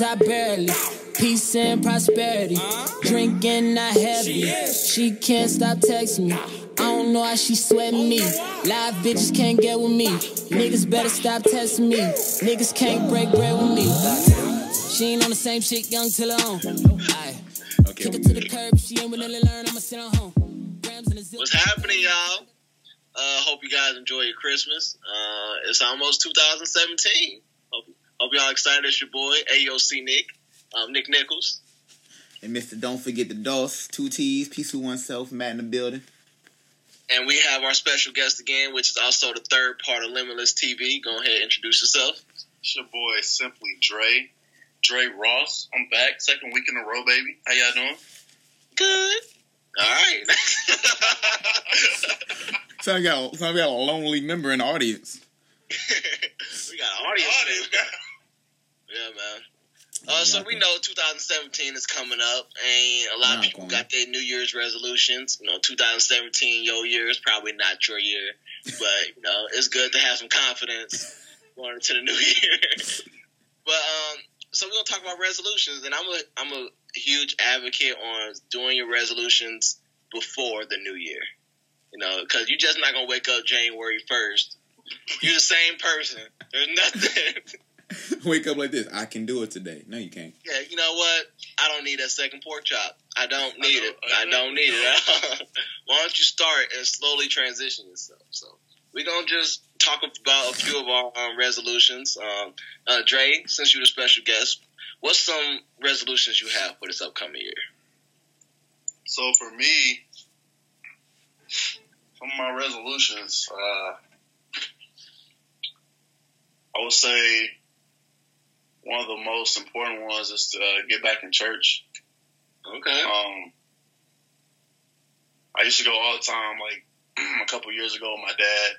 I barely, peace and prosperity, drinking not heavy, she can't stop texting me, I don't know how she sweating me, live bitches can't get with me, niggas better stop testing me, niggas can't break bread with me, she ain't on the same shit, young till her own, kick her to the curb, she ain't willing to learn, I'ma sit on home. What's happening, y'all? Hope you guys enjoy your Christmas, it's almost 2017, hope y'all excited. It's your boy, AOC Nick, Nick Nichols. And Mr. Don't Forget the DOS, 2 T's, Peace with Oneself, Matt in the building. And we have our special guest again, which is also the third part of Limitless TV. Go ahead and introduce yourself. It's your boy, Simply Dre. Dre Ross, I'm back, second week in a row, baby. How y'all doing? Good. All right. So I got a lonely member in the audience. We got an audience. Yeah, man. So we know 2017 is coming up, and a lot of people got their New Year's resolutions. You know, 2017, your year is probably not your year, but, you know, it's good to have some confidence going into the new year. But, so we're going to talk about resolutions, and I'm a huge advocate on doing your resolutions before the new year. You know, because you're just not going to wake up January 1st. You're the same person. There's nothing. Wake up like this. I can do it today. No, you can't. Yeah, you know what? I don't need that second pork chop. I don't need it. Why don't you start and slowly transition yourself? So we're going to just talk about a few of our resolutions. Dre, since you're the special guest, what's some resolutions you have for this upcoming year? So for me, some of my resolutions, I would say one of the most important ones is to get back in church. Okay. I used to go all the time, like a couple years ago with my dad,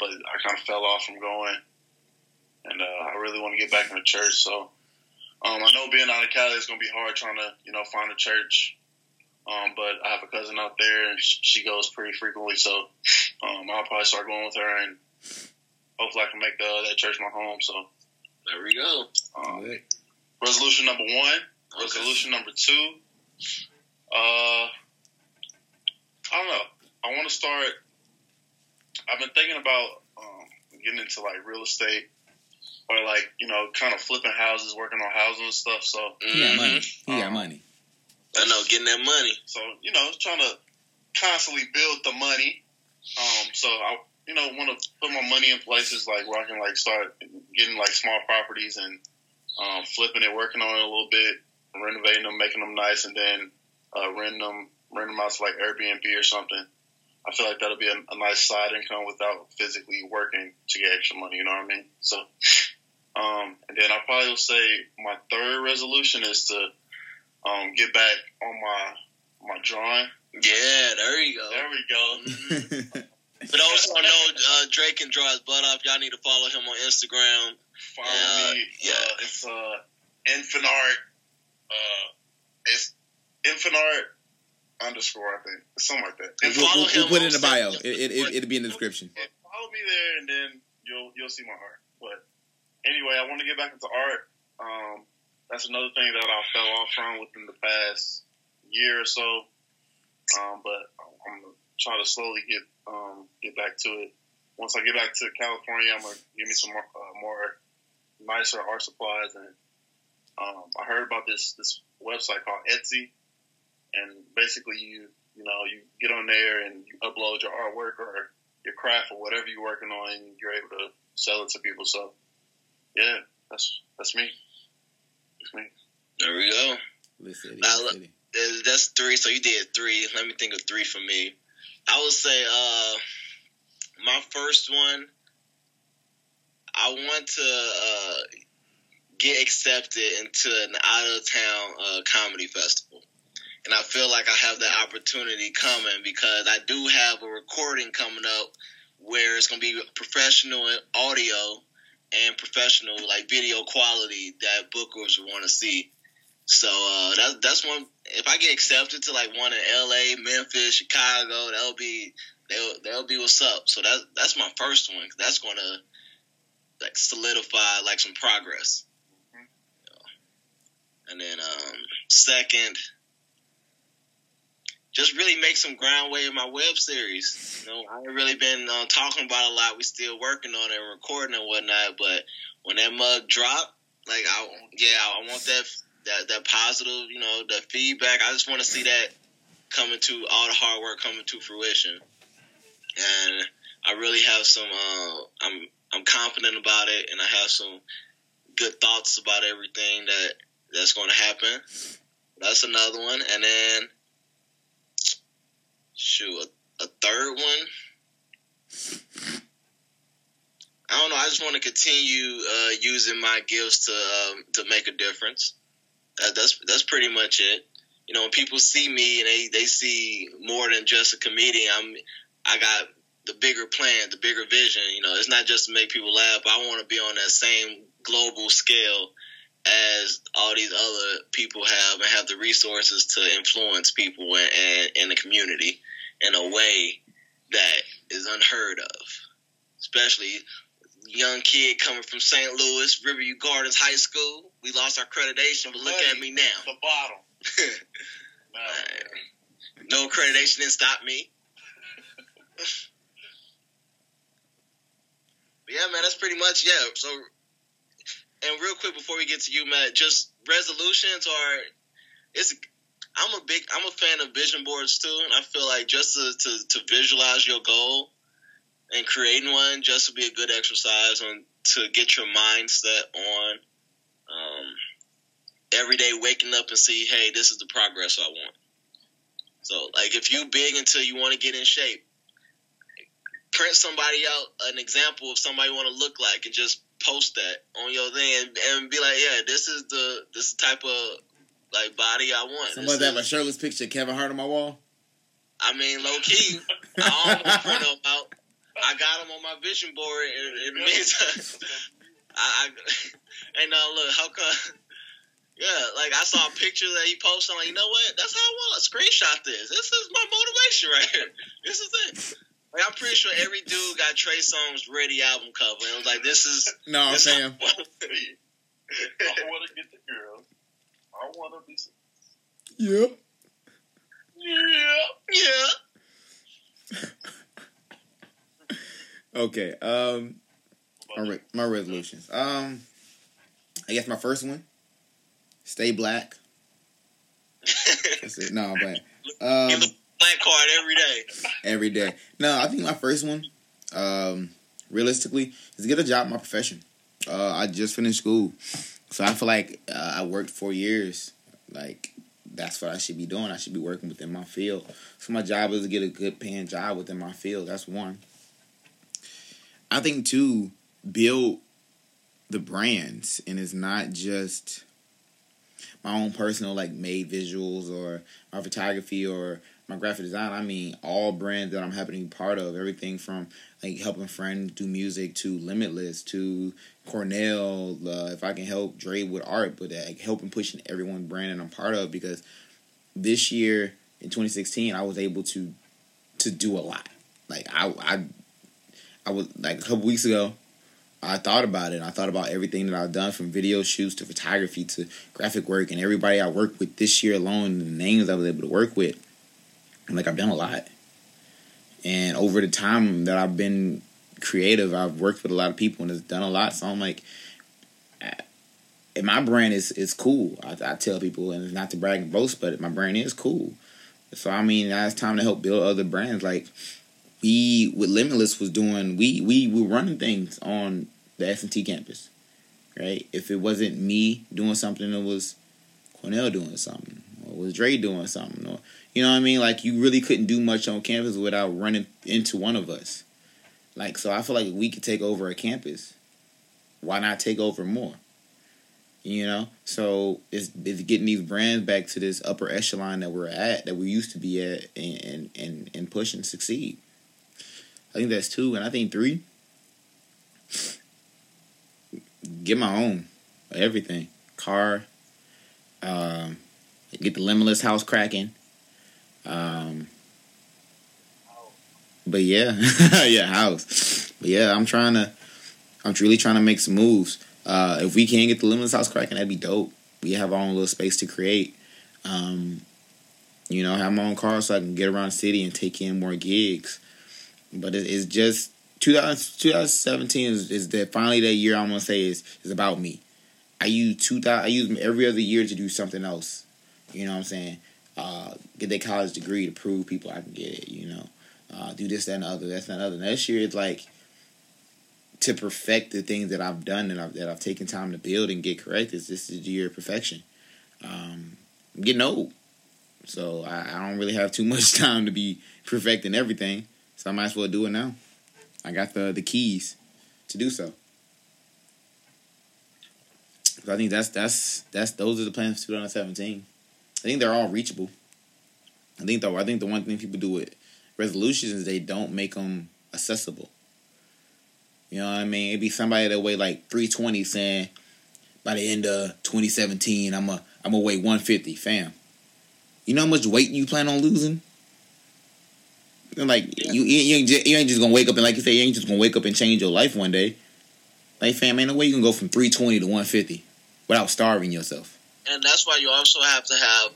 but I kind of fell off from going, and I really want to get back into church. So I know being out of Cali is going to be hard trying to, you know, find a church, but I have a cousin out there, and she goes pretty frequently, so I'll probably start going with her, and hopefully I can make that church my home, so. There we go. Right. Resolution number one. Okay. Resolution number two. I don't know. I want to start. I've been thinking about getting into, like, real estate or, like, you know, kind of flipping houses, working on houses and stuff, so. Yeah, money. Yeah, money. I know, getting that money. So, you know, trying to constantly build the money. So I, you know, want to put my money in places like where I can, like, start getting, like, small properties and flipping it, working on it a little bit, renovating them, making them nice, and then renting them out to, like, Airbnb or something. I feel like that'll be a nice side income without physically working to get extra money, you know what I mean? So, and then I probably will say my third resolution is to get back on my drawing. Yeah, there you go. There we go. For those who don't know, Dre can draw his butt off. Y'all need to follow him on Instagram. Follow me. Yeah, it's Infinart. It's Infinart_. I think it's something like that. And follow him. We'll put it in the bio. It'll be in the description. Follow me there, and then you'll see my art. But anyway, I want to get back into art. That's another thing that I fell off from within the past year or so. But I'm gonna try to slowly get back to it. Once I get back to California, I'm gonna give me some more nicer art supplies. And I heard about this website called Etsy, and basically you get on there and you upload your artwork or your craft or whatever you're working on, and you're able to sell it to people. So yeah, that's me. That's me. There we go. That's three. So you did three. Let me think of three for me. I would say my first one, I want to get accepted into an out-of-town comedy festival. And I feel like I have that opportunity coming because I do have a recording coming up where it's going to be professional audio and professional, like, video quality that book groups would want to see. So that's one. If I get accepted to like one in L.A., Memphis, Chicago, that'll be what's up. So that's my first one. That's gonna like solidify like some progress. Mm-hmm. You know? And then second, just really make some ground way in my web series. You know, I ain't really been talking about it a lot. We still working on it and recording and whatnot. But when that mug drop, like I want that. That positive, you know, the feedback. I just want to see that coming to all the hard work coming to fruition, and I really have some. I'm confident about it, and I have some good thoughts about everything that's going to happen. That's another one, and then a third one. I don't know. I just want to continue using my gifts to make a difference. That's pretty much it. You know, when people see me and they see more than just a comedian, I got the bigger plan, the bigger vision. You know, it's not just to make people laugh. But I want to be on that same global scale as all these other people have and have the resources to influence people and the community in a way that is unheard of, especially young kid coming from St. Louis, Riverview Gardens High School. We lost our accreditation, but look at me now. The bottom. No accreditation didn't stop me. But yeah, man, that's pretty much, yeah. So, and real quick before we get to you, Matt, just resolutions are, I'm a fan of vision boards too, and I feel like just to visualize your goal and creating one just would be a good exercise to get your mindset on. Every day waking up and see, hey, this is the progress I want. So, like, if you big until you want to get in shape, print somebody out an example of somebody you want to look like and just post that on your thing and be like, yeah, this is the type of, like, body I want. Somebody have a shirtless picture of Kevin Hart on my wall? I mean, low-key, I almost print them out. I got them on my vision board in the meantime. And now look, how come? Yeah, like I saw a picture that he posted. I'm like, you know what? That's how I want to screenshot this. This is my motivation right here. This is it. Like I'm pretty sure every dude got Trey Songz Ready album cover. And I was like, this is no, this Sam. I want to get the girl. I want to be. Yep. Yeah. Yeah. Okay. My resolutions. I guess my first one, stay black. That's it. No, I'm black. Give a black card every day. Every day. No, I think my first one, realistically, is get a job in my profession. I just finished school, so I feel like I worked 4 years. Like that's what I should be doing. I should be working within my field. So my job is to get a good paying job within my field. That's one. I think two, build the brands, and it's not just my own personal like made visuals or my photography or my graphic design. I mean all brands that I'm happy to be part of, everything from like helping friends do music to Limitless to Cornell, if I can help Dre with art, but like helping pushing everyone brand that I'm part of, because this year in 2016 I was able to do a lot. Like I was like a couple weeks ago I thought about it. I thought about everything that I've done, from video shoots to photography to graphic work, and everybody I worked with this year alone, the names I was able to work with. And like, I've done a lot. And over the time that I've been creative, I've worked with a lot of people and it's done a lot. So I'm like, and my brand is cool. I tell people, and it's not to brag and boast, but my brand is cool. So, I mean, now it's time to help build other brands. Like, we with Limitless was doing we were running things on the S&T campus, right? If it wasn't me doing something, it was Cornell doing something, or it was Dre doing something, or you know what I mean. Like you really couldn't do much on campus without running into one of us. Like so, I feel like we could take over a campus. Why not take over more? You know, so it's getting these brands back to this upper echelon that we're at, that we used to be at, and push and succeed. I think that's two, and I think three. get my own. Everything. Car. Get the Limitless house cracking. But yeah. Yeah, house. But yeah, I'm really trying to make some moves. If we can get the Limitless house cracking, that'd be dope. We have our own little space to create. You know, have my own car so I can get around the city and take in more gigs. But it's just 2017 is that finally that year I'm gonna say is about me. I use every other year to do something else. You know what I'm saying? Get that college degree to prove people I can get it. You know, do this, that, and the other. That's not other. Next year it's like to perfect the things that I've done and that I've taken time to build and get corrected. This is the year of perfection. I'm getting old, so I don't really have too much time to be perfecting everything. So I might as well do it now. I got the keys to do so. So I think that's those are the plans for 2017. I think they're all reachable. I think the one thing people do with resolutions is they don't make them accessible. You know what I mean? It'd be somebody that weigh like 320 saying by the end of 2017 I'm gonna weigh 150, fam. You know how much weight you plan on losing? And like you ain't just gonna wake up and like you say you ain't just gonna wake up and change your life one day. Like fam, ain't no way you can go from 320 to 150 without starving yourself. And that's why you also have to have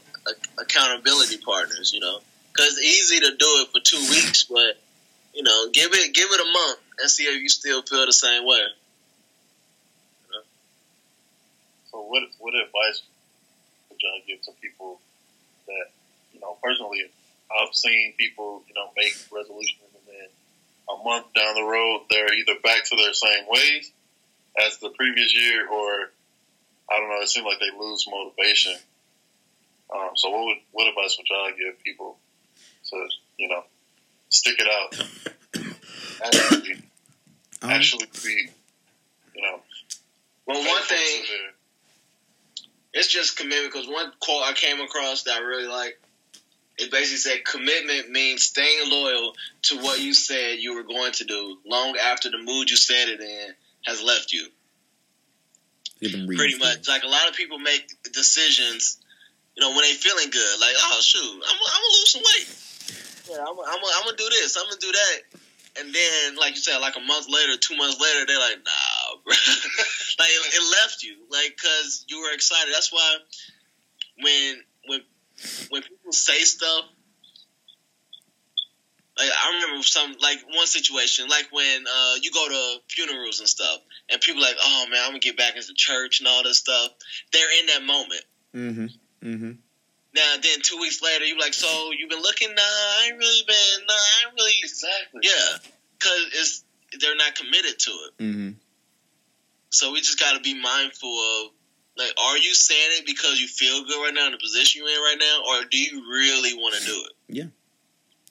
accountability partners, you know, because it's easy to do it for 2 weeks, but you know, give it a month and see if you still feel the same way. You know? So what advice would y'all give to people that you know personally? I've seen people, you know, make resolutions and then a month down the road, they're either back to their same ways as the previous year or, I don't know, it seems like they lose motivation. So what advice would y'all give people to, you know, stick it out? Actually be, you know. Well, one thing, it's just commitment because one quote I came across that I really like, it basically said commitment means staying loyal to what you said you were going to do long after the mood you said it in has left you. Pretty much. Like, a lot of people make decisions, you know, when they feeling good. Like, oh, shoot, I'm going to lose some weight. Yeah, I'm going to do this. I'm going to do that. And then, like you said, like a month later, 2 months later, they're like, nah, bro. Like, it left you. Like, because you were excited. That's why when people say stuff, like I remember one situation, like when you go to funerals and stuff, and people are like, oh man, I'm gonna get back into church and all this stuff. They're in that moment. Mm-hmm. Mm-hmm. Now then, 2 weeks later, you're like, so you've been looking? Nah, I ain't really. Exactly. Yeah, because they're not committed to it. Mm-hmm. So we just got to be mindful of. Like, are you saying it because you feel good right now in the position you're in right now, or do you really want to do it? Yeah.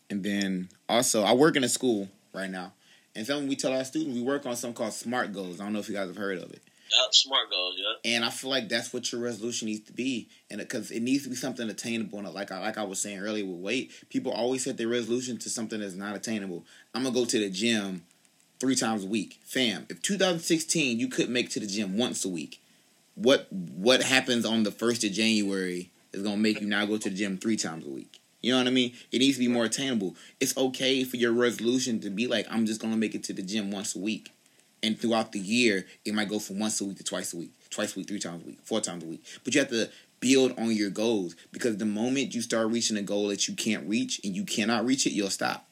And then, also, I work in a school right now, and something we tell our students, we work on something called SMART goals. I don't know if you guys have heard of it. Yeah, SMART goals, yeah. And I feel like that's what your resolution needs to be, and because it needs to be something attainable. And like I was saying earlier with weight, people always set their resolution to something that's not attainable. I'm going to go to the gym 3 times a week. Fam, if 2016 you could make to the gym once a week, what happens on the 1st of January is going to make you now go to the gym 3 times a week. You know what I mean? It needs to be more attainable. It's okay for your resolution to be like, I'm just going to make it to the gym once a week. And throughout the year, it might go from once a week to twice a week, 3 times a week, 4 times a week. But you have to build on your goals because the moment you start reaching a goal that you can't reach and you cannot reach it, you'll stop.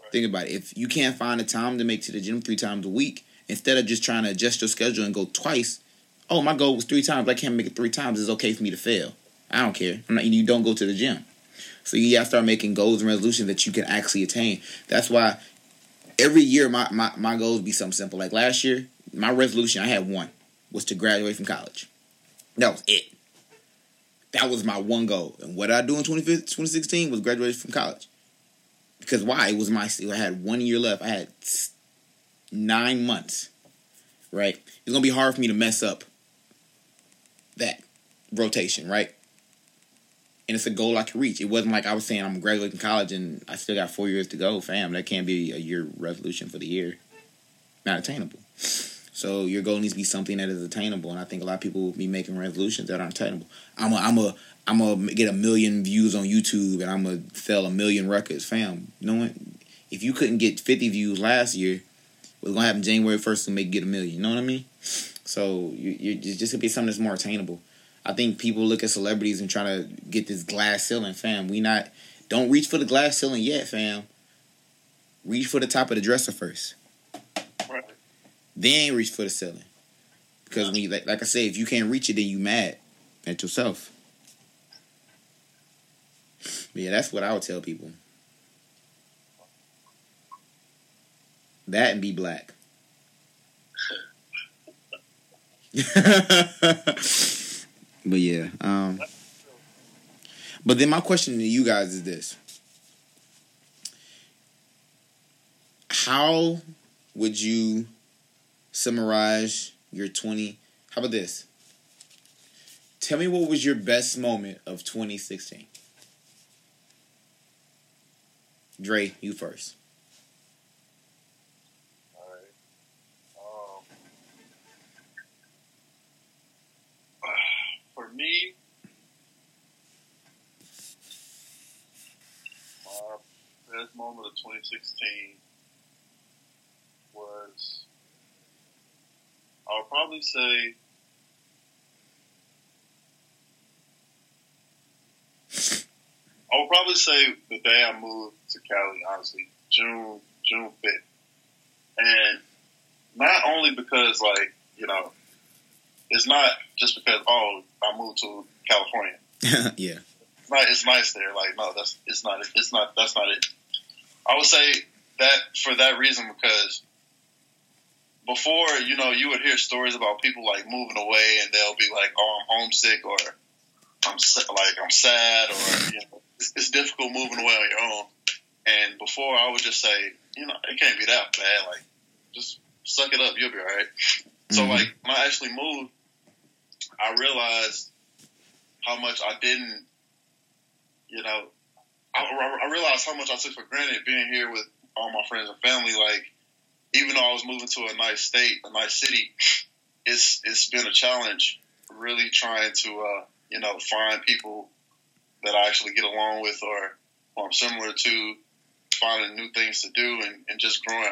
Right. Think about it. If you can't find the time to make to the gym 3 times a week, instead of just trying to adjust your schedule and go twice, oh, my goal was 3 times. I can't make it 3 times. It's okay for me to fail. I don't care. You don't go to the gym. So you got to start making goals and resolutions that you can actually attain. That's why every year my goals be something simple. Like last year, my resolution, I had one, was to graduate from college. That was it. That was my one goal. And what I do in 2016 was graduate from college. Because why? It was I had 1 year left. I had 9 months, right? It's going to be hard for me to mess up that rotation, right? And it's a goal I can reach. It wasn't like I was saying I'm graduating college and I still got 4 years to go. Fam, that can't be a year resolution for the year. Not attainable. So your goal needs to be something that is attainable. And I think a lot of people will be making resolutions that aren't attainable. I'm gonna get 1 million views on YouTube and I'm gonna sell 1 million records, fam. You know what? If you couldn't get 50 views last year, what's gonna happen January 1st to make you get 1 million? You know what I mean? So it's just gonna be something that's more attainable. I think people look at celebrities and try to get this glass ceiling, fam. Don't reach for the glass ceiling yet, fam. Reach for the top of the dresser first. Right. Then reach for the ceiling. Because when you, like I say, if you can't reach it, then you mad at yourself. But yeah, that's what I would tell people. That and be black. But yeah. But then my question to you guys is this. How would you summarize your 20... How about this? Tell me what was your best moment of 2016? Dre, you first. All right. For me... my best moment of 2016... was, I would probably say, the day I moved to Cali, honestly, June 5th. And not only because, like, you know, it's not just because, oh, I moved to California. Yeah. It's nice there. Like, no, that's not it. I would say that for that reason, because before, you know, you would hear stories about people, like, moving away, and they'll be like, oh, I'm homesick, or I'm sad, or, you know, it's difficult moving away on your own. And before, I would just say, you know, it can't be that bad. Like, just suck it up. You'll be all right. Mm-hmm. So, like, when I actually moved, I realized how much I didn't, you know, I realized how much I took for granted being here with all my friends and family. Like, even though I was moving to a nice state, a nice city, it's been a challenge really trying to, you know, find people that I actually get along with or who I'm similar to, finding new things to do and just growing,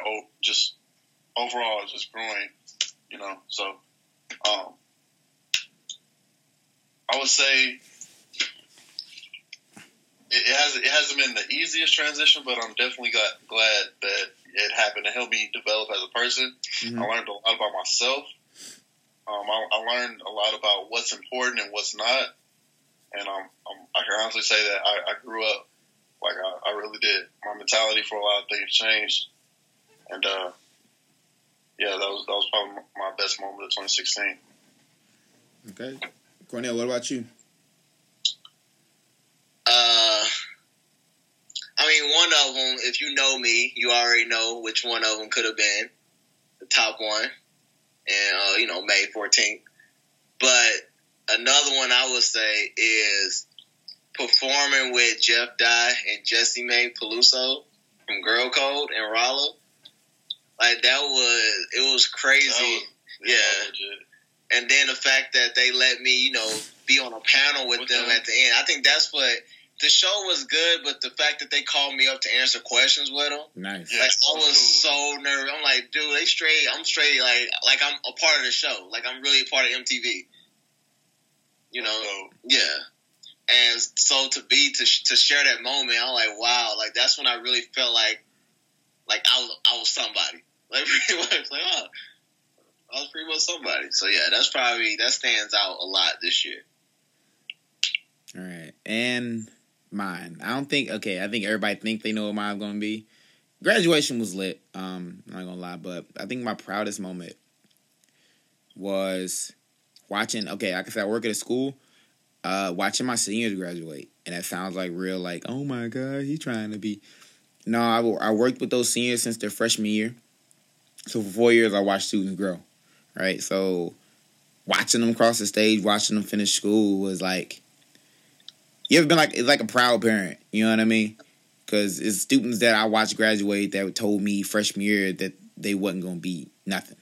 growing, you know. So I would say it hasn't been the easiest transition, but I'm definitely glad that it happened to help me develop as a person. Mm-hmm. I learned a lot about myself. I learned a lot about what's important and what's not. And I can honestly say that I grew up. Like, I really did. My mentality for a lot of things changed. And, yeah, that was probably my best moment of 2016. Okay. Cornell, what about you? I mean, one of them, if you know me, you already know which one of them could have been the top one, and, you know, May 14th. But another one I would say is performing with Jeff Dye and Jesse Mae Peluso from Girl Code and Rollo. Like, it was crazy. Yeah. And then the fact that they let me, you know, be on a panel with them at the end. I think that's what... The show was good, but the fact that they called me up to answer questions with them, nice. Like, I was so nervous. I'm like, dude, I'm straight, like I'm a part of the show. Like, I'm really a part of MTV. You know? Oh. Yeah. And so to share that moment, I'm like, wow, like, that's when I really felt like I was somebody. Like, pretty much, like, oh, I was pretty much somebody. So yeah, that stands out a lot this year. All right, and... mine. I think everybody think they know what mine's gonna be. Graduation was lit, I'm not gonna lie, but I think my proudest moment was watching, like I said, I work at a school, watching my seniors graduate. And that sounds like real, like, oh my God, he's trying to be. No, I worked with those seniors since their freshman year. So for 4 years, I watched students grow, right? So watching them cross the stage, watching them finish school was like, you ever been like, it's like a proud parent, you know what I mean? Because it's students that I watched graduate that told me freshman year that they wasn't going to be nothing.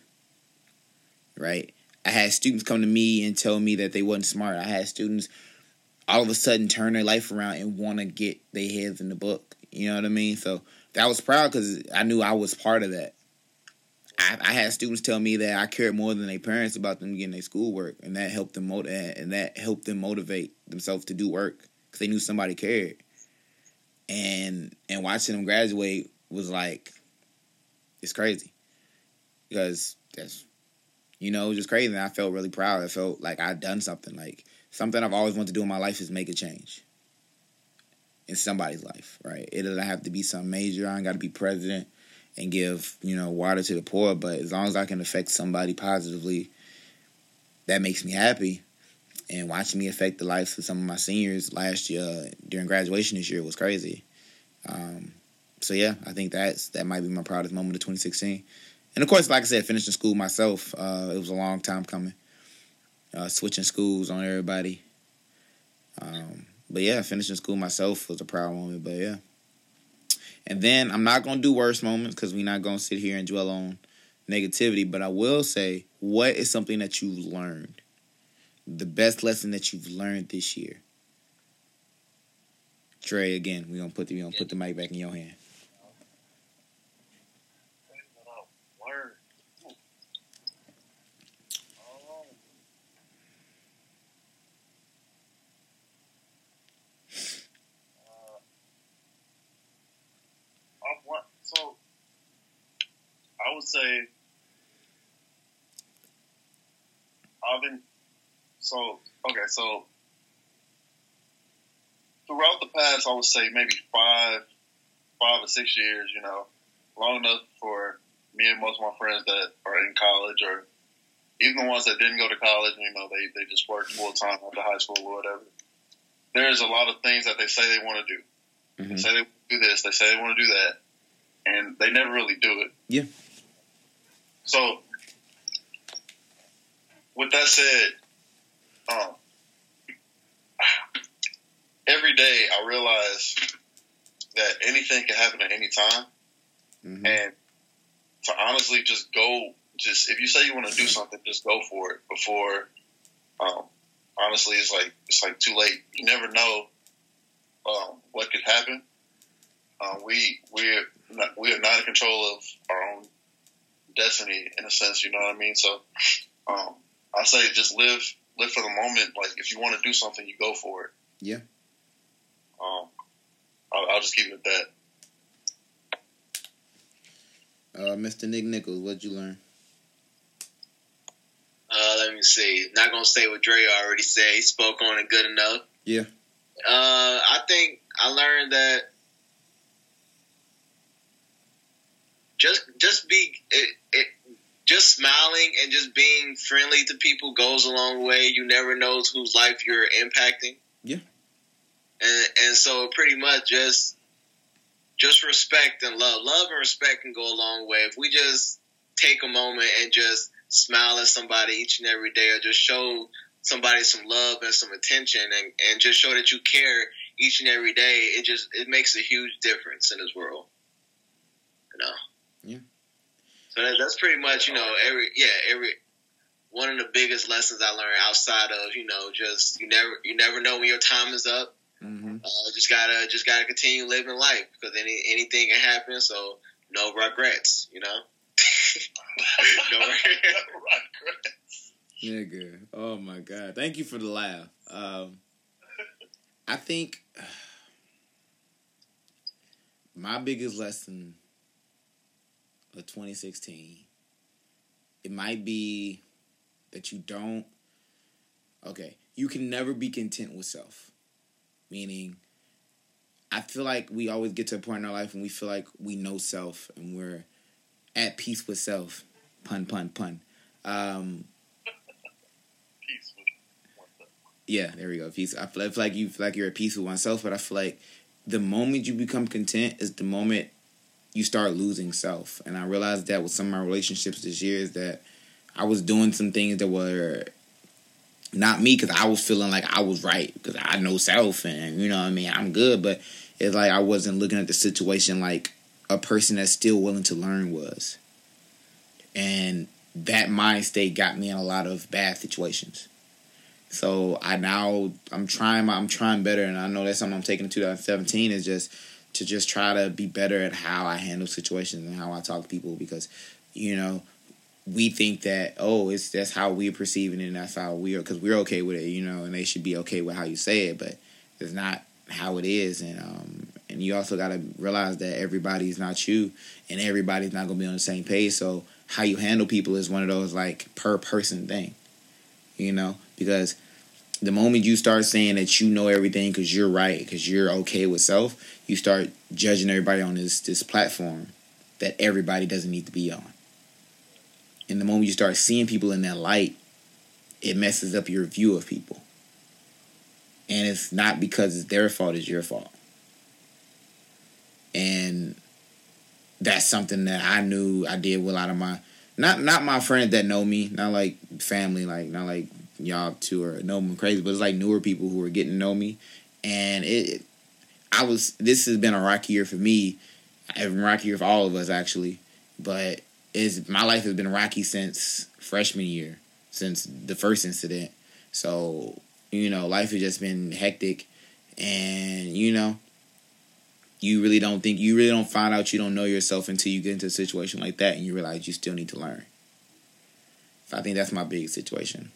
right? I had students come to me and tell me that they wasn't smart. I had students all of a sudden turn their life around and want to get their heads in the book. You know what I mean? So I was proud because I knew I was part of that. I had students tell me that I cared more than their parents about them getting their schoolwork, and that helped them motivate themselves to do work because they knew somebody cared. And watching them graduate was like, it's crazy because that's, you know, just crazy. And I felt really proud. I felt like I'd done something. Like something I've always wanted to do in my life is make a change in somebody's life, right? It doesn't have to be something major. I ain't got to be president and give, you know, water to the poor. But as long as I can affect somebody positively, that makes me happy. And watching me affect the lives of some of my seniors last year during graduation this year was crazy. So, yeah, I think that might be my proudest moment of 2016. And, of course, like I said, finishing school myself, it was a long time coming. Switching schools on everybody. But, yeah, finishing school myself was a proud moment. But, yeah. And then I'm not going to do worse moments because we're not going to sit here and dwell on negativity. But I will say, what is something that you've learned? The best lesson that you've learned this year? Dre, again, we're going to put the mic back in your hand. So, I would say, So, throughout the past, I would say maybe five or 6 years, you know, long enough for me and most of my friends that are in college, or even the ones that didn't go to college, you know, they just worked full time after high school or whatever. There's a lot of things that they say they want to do. Mm-hmm. They say they want to do this, they say they want to do that, and they never really do it. Yeah. So, with that said, every day I realize that anything can happen at any time. Mm-hmm. And to honestly just go, if you say you want to do something, just go for it before, honestly, it's like too late. You never know, what could happen. We are not in control of our own destiny in a sense, you know what I mean? So, I say just live for the moment. Like, if you want to do something, you go for it. Yeah. I'll just keep it at that. Mr. Nick Nichols, what'd you learn? Let me see. Not going to say what Dre already said. He spoke on it good enough. Yeah. I think I learned that just smiling and just being friendly to people goes a long way. You never know whose life you're impacting. Yeah. And so pretty much just respect and love. Love and respect can go a long way. If we just take a moment and just smile at somebody each and every day, or just show somebody some love and some attention, and just show that you care each and every day, it makes a huge difference in this world. You know? Yeah. So that's pretty much, you know, every one of the biggest lessons I learned outside of, you know, just you never know when your time is up. Mm-hmm. Just gotta continue living life because anything can happen. So no regrets, you know. No regrets. Nigga, oh my God! Thank you for the laugh. I think my biggest lesson of 2016, it might be that you can never be content with self. Meaning, I feel like we always get to a point in our life when we feel like we know self and we're at peace with self. Pun, pun, pun. Peace with oneself. Yeah, there we go. Peace. I feel like you're at peace with oneself, but I feel like the moment you become content is the moment you start losing self. And I realized that with some of my relationships this year is that I was doing some things that were not me because I was feeling like I was right because I know self and, you know what I mean, I'm good. But it's like I wasn't looking at the situation like a person that's still willing to learn was. And that mind state got me in a lot of bad situations. So I'm trying better, and I know that's something I'm taking in 2017 is just to try to be better at how I handle situations and how I talk to people, because, you know, we think that, oh, that's how we're perceiving it and that's how we are, because we're okay with it, you know, and they should be okay with how you say it, but it's not how it is. And you also got to realize that everybody's not you and everybody's not going to be on the same page. So how you handle people is one of those, like, per person thing, you know, because the moment you start saying that you know everything because you're right, because you're okay with self, you start judging everybody on this platform that everybody doesn't need to be on. And the moment you start seeing people in that light, it messes up your view of people. And it's not because it's their fault, it's your fault. And that's something that I knew I did with a lot of my... Not my friends that know me, not like family, like not like... y'all too are know me crazy, but it's like newer people who are getting to know me, and this has been a rocky year for me. It's been rocky year for all of us, actually, but my life has been rocky since freshman year, since the first incident. So, you know, life has just been hectic, and, you know, you really don't find out you don't know yourself until you get into a situation like that and you realize you still need to learn. So I think that's my biggest situation.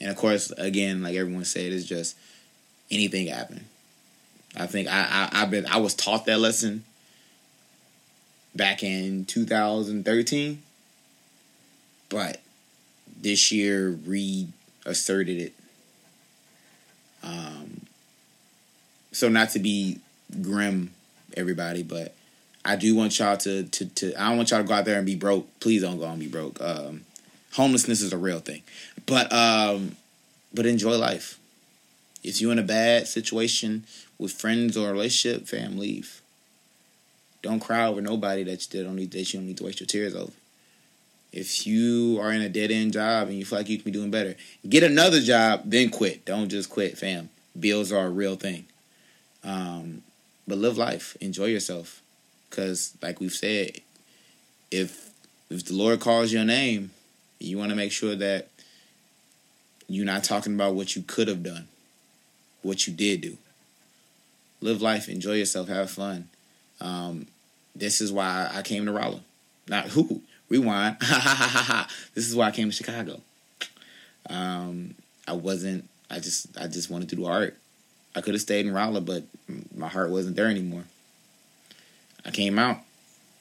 And, of course, again, like everyone said, it's just anything happened. I think I was taught that lesson back in 2013, but this year reasserted it. So not to be grim, everybody, but I do want y'all to I don't want y'all to go out there and be broke. Please don't go out and be broke. Homelessness is a real thing. But enjoy life. If you're in a bad situation with friends or a relationship, fam, leave. Don't cry over nobody that you don't need to waste your tears over. If you are in a dead-end job and you feel like you can be doing better, get another job, then quit. Don't just quit, fam. Bills are a real thing. But live life. Enjoy yourself. Because, like we've said, if the Lord calls your name, you want to make sure that you're not talking about what you could have done, what you did do. Live life, enjoy yourself, have fun. This is why I came to Rollo. Not who? Rewind. This is why I came to Chicago. I just wanted to do art. I could have stayed in Rollo, but my heart wasn't there anymore. I came out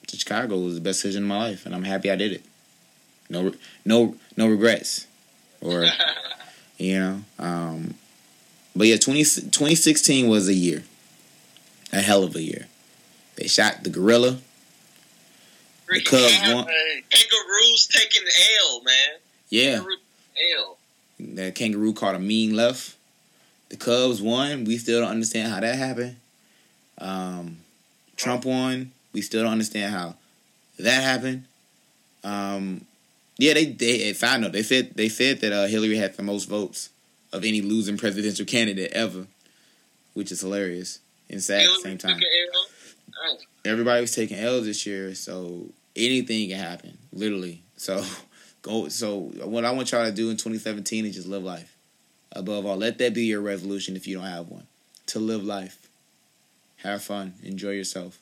to Chicago. It was the best decision of my life, and I'm happy I did it. No regrets. Or, you know, but yeah, 2016 was a year, a hell of a year. They shot the gorilla. The Cubs won. Kangaroo's taking the L, man. Yeah. L. That kangaroo caught a mean left. The Cubs won. We still don't understand how that happened. Trump won. We still don't understand how that happened. Yeah, they found out. They said that Hillary had the most votes of any losing presidential candidate ever, which is hilarious and sad at the same time. Everybody was taking L's this year, so anything can happen, literally. So what I want y'all to do in 2017 is just live life. Above all, let that be your resolution if you don't have one. To live life. Have fun. Enjoy yourself.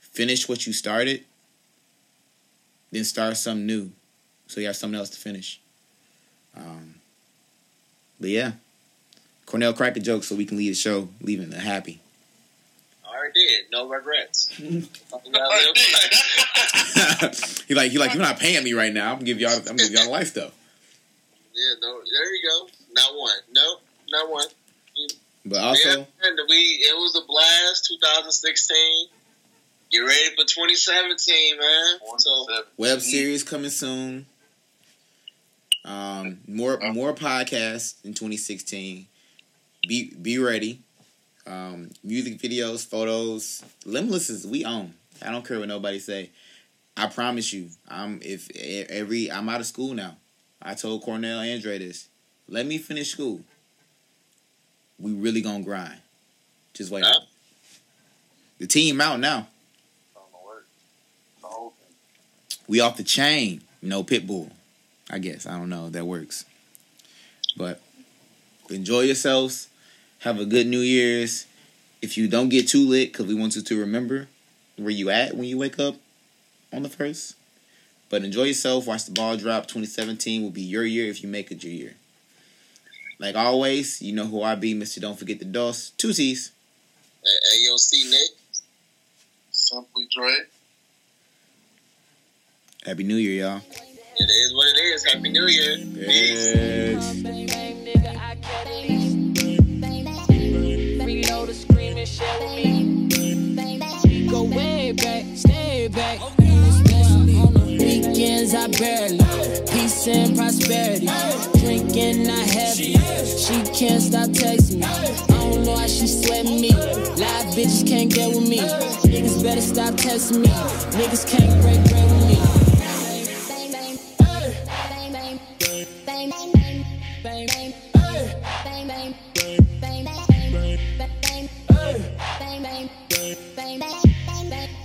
Finish what you started. Then start something new, so you have something else to finish. But yeah, Cornell cracked a joke, so we can leave the show leaving happy. I already did. No regrets. He you're not paying me right now. I'm gonna give y'all life though. Yeah, no. There you go. Not one. No, not one. But also, it was a blast. 2016. Get ready for 2017, man. So, web series coming soon. More podcasts in 2016. Be ready. Music videos, photos. Limitless is we own. I don't care what nobody say. I promise you. I'm out of school now. I told Cornell and Dre this. Let me finish school. We really gonna grind. Just wait. Up. The team out now. We off the chain. no pit bull. I guess. I don't know if that works. But enjoy yourselves. Have a good New Year's. If you don't get too lit, because we want you to remember where you at when you wake up on the 1st. But enjoy yourself. Watch the ball drop. 2017 will be your year if you make it your year. Like always, you know who I be, Mr. Don't Forget the Doss. 2 T's. AOC Nick. Simply Dre. Happy New Year, y'all. It is what it is. Happy New Year. Peace. Go way back, stay back. Weekends I barely, peace and prosperity. Drinking not heavy, she can't stop texting me. I don't know how she sweating me. Live bitches can't get with me. Niggas better stop texting me. Niggas can't break bread with me. Bang, bang, bang, bang, bang.